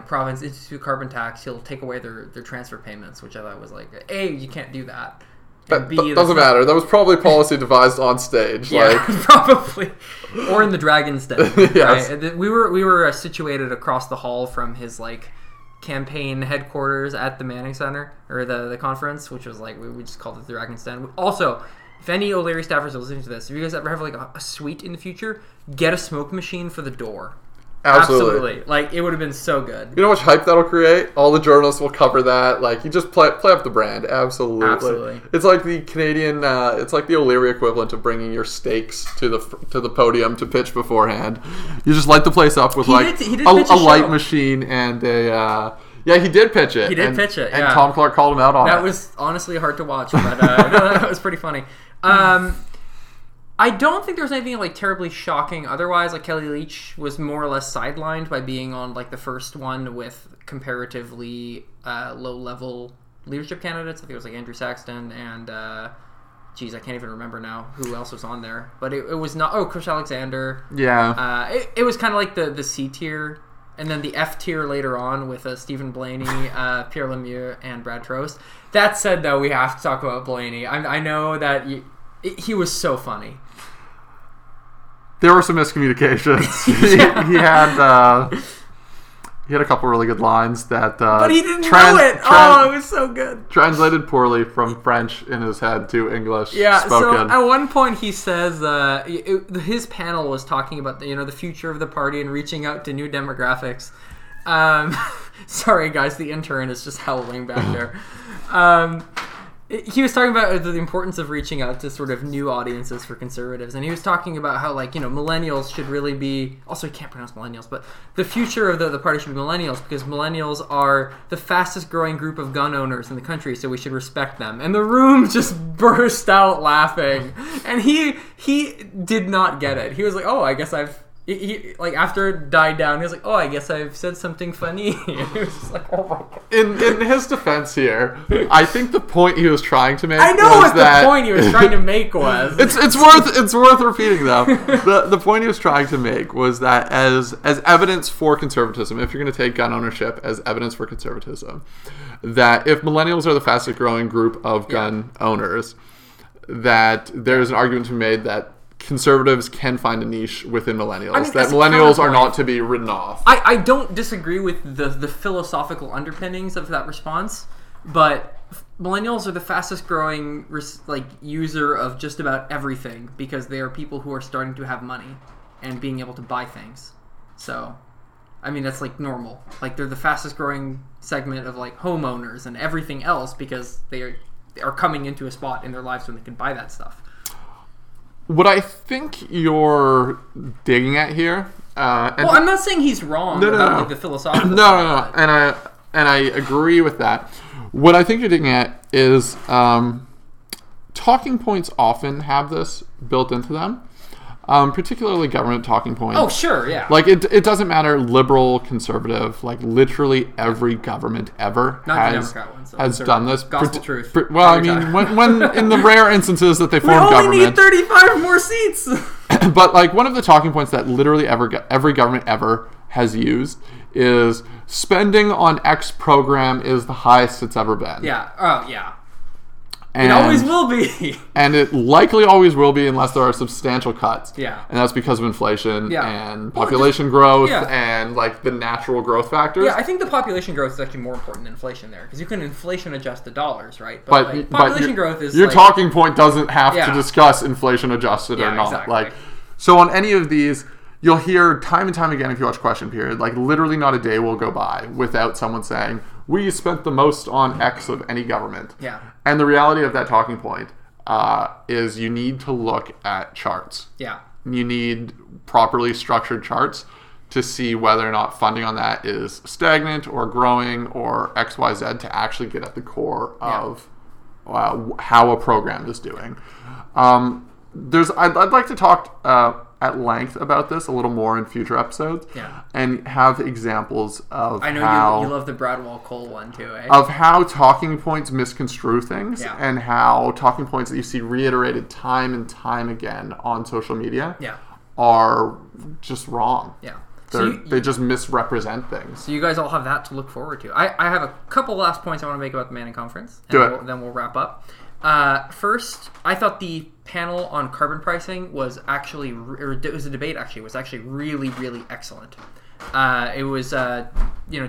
province institute carbon tax, he'll take away their transfer payments, which I thought was like, A, you can't do that. That doesn't matter. That was probably policy devised on stage. Yeah, probably. Or in the Dragon's Den. Yes. Right? We were situated across the hall from his like campaign headquarters at the Manning Center, or the conference, which was like, we just called it the Dragon's Den. Also, if any O'Leary staffers are listening to this, if you guys ever have like a suite in the future, get a smoke machine for the door. Absolutely. Like, it would have been so good. You know how much hype that'll create? All the journalists will cover that. Like, you just play up the brand. Absolutely. Absolutely. It's like the Canadian, it's like the O'Leary equivalent of bringing your steaks to the podium to pitch beforehand. You just light the place up with a light machine and a... yeah, he did pitch it. And Tom Clark called him out on it. That was honestly hard to watch, but no, that was pretty funny. I don't think there was anything like terribly shocking otherwise. Like, Kelly Leach was more or less sidelined by being on like the first one with comparatively low-level leadership candidates. I think it was like Andrew Saxton and I can't even remember now who else was on there. But it was not Chris Alexander. Yeah. It was kind of like the C tier, and then the F tier later on with Stephen Blaney, Pierre Lemieux, and Brad Trost. That said, though, we have to talk about Blaney. I know that he was so funny. There were some miscommunications. He had a couple really good lines that... but he didn't know it. It was so good. Translated poorly from French in his head to English spoken. So at one point he says... his panel was talking about the future of the party and reaching out to new demographics. Sorry, guys. The intern is just howling back there. He was talking about the importance of reaching out to sort of new audiences for conservatives. And he was talking about how, like, you know, millennials should really be... Also, I can't pronounce millennials, but the future of the party should be millennials, because millennials are the fastest growing group of gun owners in the country, so we should respect them. And the room just burst out laughing. And he did not get it. He was like, oh, I guess I've... He, like, after it died down, he was like, oh, I guess I've said something funny. He was just like, oh my god. In his defense here, I think the point he was trying to make was it's worth repeating, though. The point he was trying to make was that as evidence for conservatism, if you're going to take gun ownership as evidence for conservatism, that if millennials are the fastest growing group of gun owners, that there's an argument to be made that conservatives can find a niche within millennials. I mean, that millennials are not to be written off. I don't disagree with the philosophical underpinnings of that response, but millennials are the fastest growing user of just about everything, because they are people who are starting to have money and being able to buy things. So, I mean, that's like normal. Like, they're the fastest growing segment of like homeowners and everything else, because they are coming into a spot in their lives when they can buy that stuff. What I think you're digging at here... I'm not saying he's wrong about like, the philosophical... No. And I agree with that. What I think you're digging at is talking points often have this built into them, particularly government talking points. Oh, sure, yeah. Like, it doesn't matter, liberal, conservative, like, literally every government ever has done this. Gospel truth. When in the rare instances that they form government... We only need 35 more seats! But, like, one of the talking points that literally every government ever has used is spending on X program is the highest it's ever been. Yeah, oh, yeah. And it always will be. And it likely always will be unless there are substantial cuts. Yeah. And that's because of inflation and population growth and, like, the natural growth factors. Yeah, I think the population growth is actually more important than inflation there, because you can inflation adjust the dollars, right? But like, population growth is... Your like, talking point doesn't have to discuss inflation adjusted or not. Exactly. Like, so on any of these, you'll hear time and time again if you watch Question Period, like, literally not a day will go by without someone saying... We spent the most on X of any government. Yeah. And the reality of that talking point is you need to look at charts. Yeah. You need properly structured charts to see whether or not funding on that is stagnant or growing or XYZ, to actually get at the core of how a program is doing. I'd like to talk at length about this a little more in future episodes, and have examples of how you love the Bradwell Cole one too, eh? Of how talking points misconstrue things, and how talking points that you see reiterated time and time again on social media are just wrong. Yeah, so they just misrepresent things. So you guys all have that to look forward to. I have a couple last points I want to make about the Manning Conference. And then we'll wrap up. First, I thought the panel on carbon pricing was actually, or it was a debate actually, was actually really, really excellent. It was,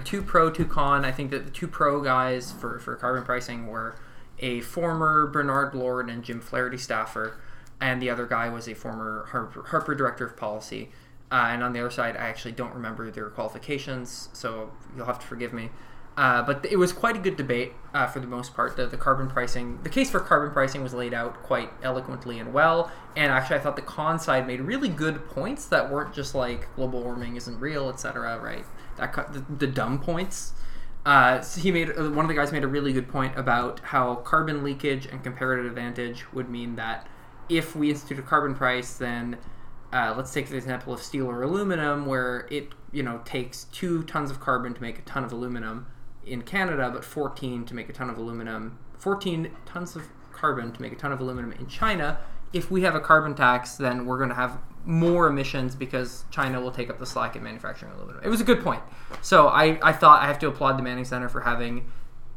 two pro, two con. I think that the two pro guys for carbon pricing were a former Bernard Lord and Jim Flaherty staffer, and the other guy was a former Harper director of policy. And on the other side, I actually don't remember their qualifications, so you'll have to forgive me. But it was quite a good debate for the most part. The case for carbon pricing was laid out quite eloquently and well. And actually, I thought the con side made really good points that weren't just like global warming isn't real, etc. Right? The dumb points. So one of the guys made a really good point about how carbon leakage and comparative advantage would mean that if we institute a carbon price, then let's take the example of steel or aluminum, where it takes 2 tons of carbon to make a ton of aluminum. In Canada, but 14 tons of carbon to make a ton of aluminum in China. If we have a carbon tax, then we're going to have more emissions because China will take up the slack in manufacturing aluminum. It was a good point. So I thought I have to applaud the Manning Center for having...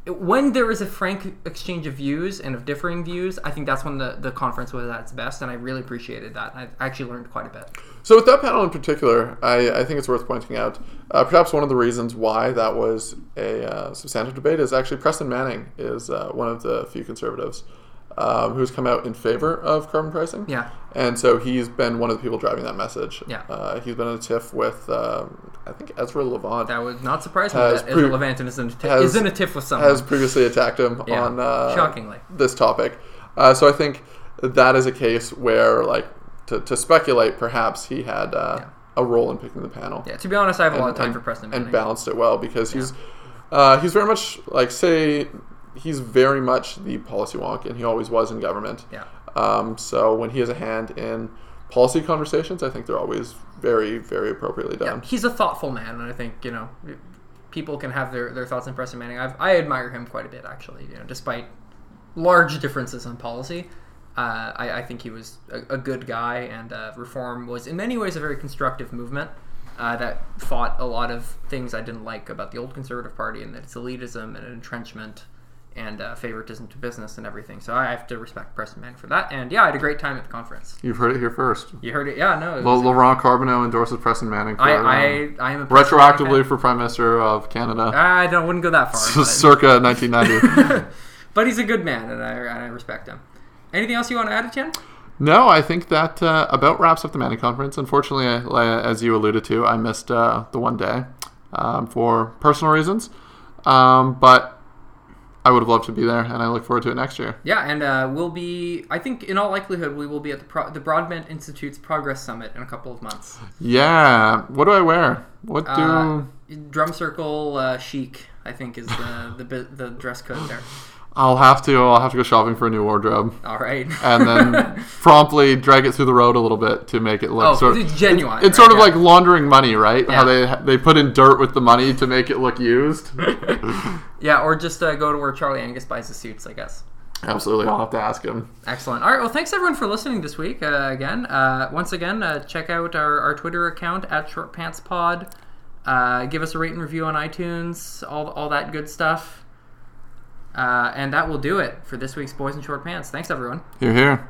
When there is a frank exchange of views and of differing views, I think that's when the conference was at its best, and I really appreciated that. I actually learned quite a bit. So with that panel in particular, I think it's worth pointing out, perhaps one of the reasons why that was a substantive debate is actually Preston Manning is one of the few conservatives who's come out in favor of carbon pricing. Yeah. And so he's been one of the people driving that message. Yeah. He's been in a tiff with, I think, Ezra Levant. That would not surprise me that Ezra Levant is in a tiff with someone. Has previously attacked him on shockingly this topic. So I think that is a case where, like, to speculate, perhaps he had a role in picking the panel. Yeah, to be honest, I have a lot of time for Preston Manning. And balanced it well because he's very much, like, say, he's very much the policy wonk, and he always was in government. Yeah. So when he has a hand in policy conversations, I think they're always very, very appropriately done. Yeah, he's a thoughtful man, and I think, you know, people can have their thoughts on Preston Manning. I admire him quite a bit, actually, you know, despite large differences on policy. I think he was a good guy, and reform was in many ways a very constructive movement that fought a lot of things I didn't like about the old Conservative Party and its elitism and entrenchment and favoritism to business and everything. So I have to respect Preston Manning for that. And I had a great time at the conference. You've heard it here first. You heard it, Laurent Carboneau endorses Preston Manning. I am a retroactively for Prime Minister of Canada. I wouldn't go that far. So circa 1990. But he's a good man, and I respect him. Anything else you want to add, Chen? No, I think that about wraps up the Manning Conference. Unfortunately, as you alluded to, I missed the one day for personal reasons. But I would have loved to be there, and I look forward to it next year. Yeah, and we'll be, I think in all likelihood, we will be at the Broadbent Institute's Progress Summit in a couple of months. Yeah. What do I wear? What do... Drum circle chic, I think, is the dress code there. I'll have to go shopping for a new wardrobe. All right. And then promptly drag it through the road a little bit to make it look genuine. It's sort of like laundering money, right? Yeah. How they put in dirt with the money to make it look used. Yeah, or just go to where Charlie Angus buys the suits, I guess. Absolutely. I'll have to ask him. Excellent. All right. Well, thanks everyone for listening this week. Once again, check out our Twitter account @ShortPantsPod. Give us a rate and review on iTunes. All that good stuff. And that will do it for this week's Boys in Short Pants. Thanks, everyone. Hear, hear.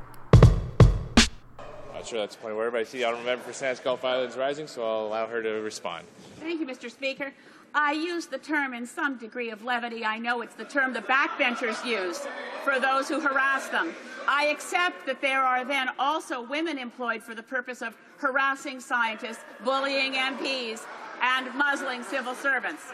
Not sure that's the point where everybody sees. I don't remember for Saanich Gulf Islands rising, so I'll allow her to respond. Thank you, Mr. Speaker. I use the term in some degree of levity. I know it's the term the backbenchers use for those who harass them. I accept that there are then also women employed for the purpose of harassing scientists, bullying MPs, and muzzling civil servants.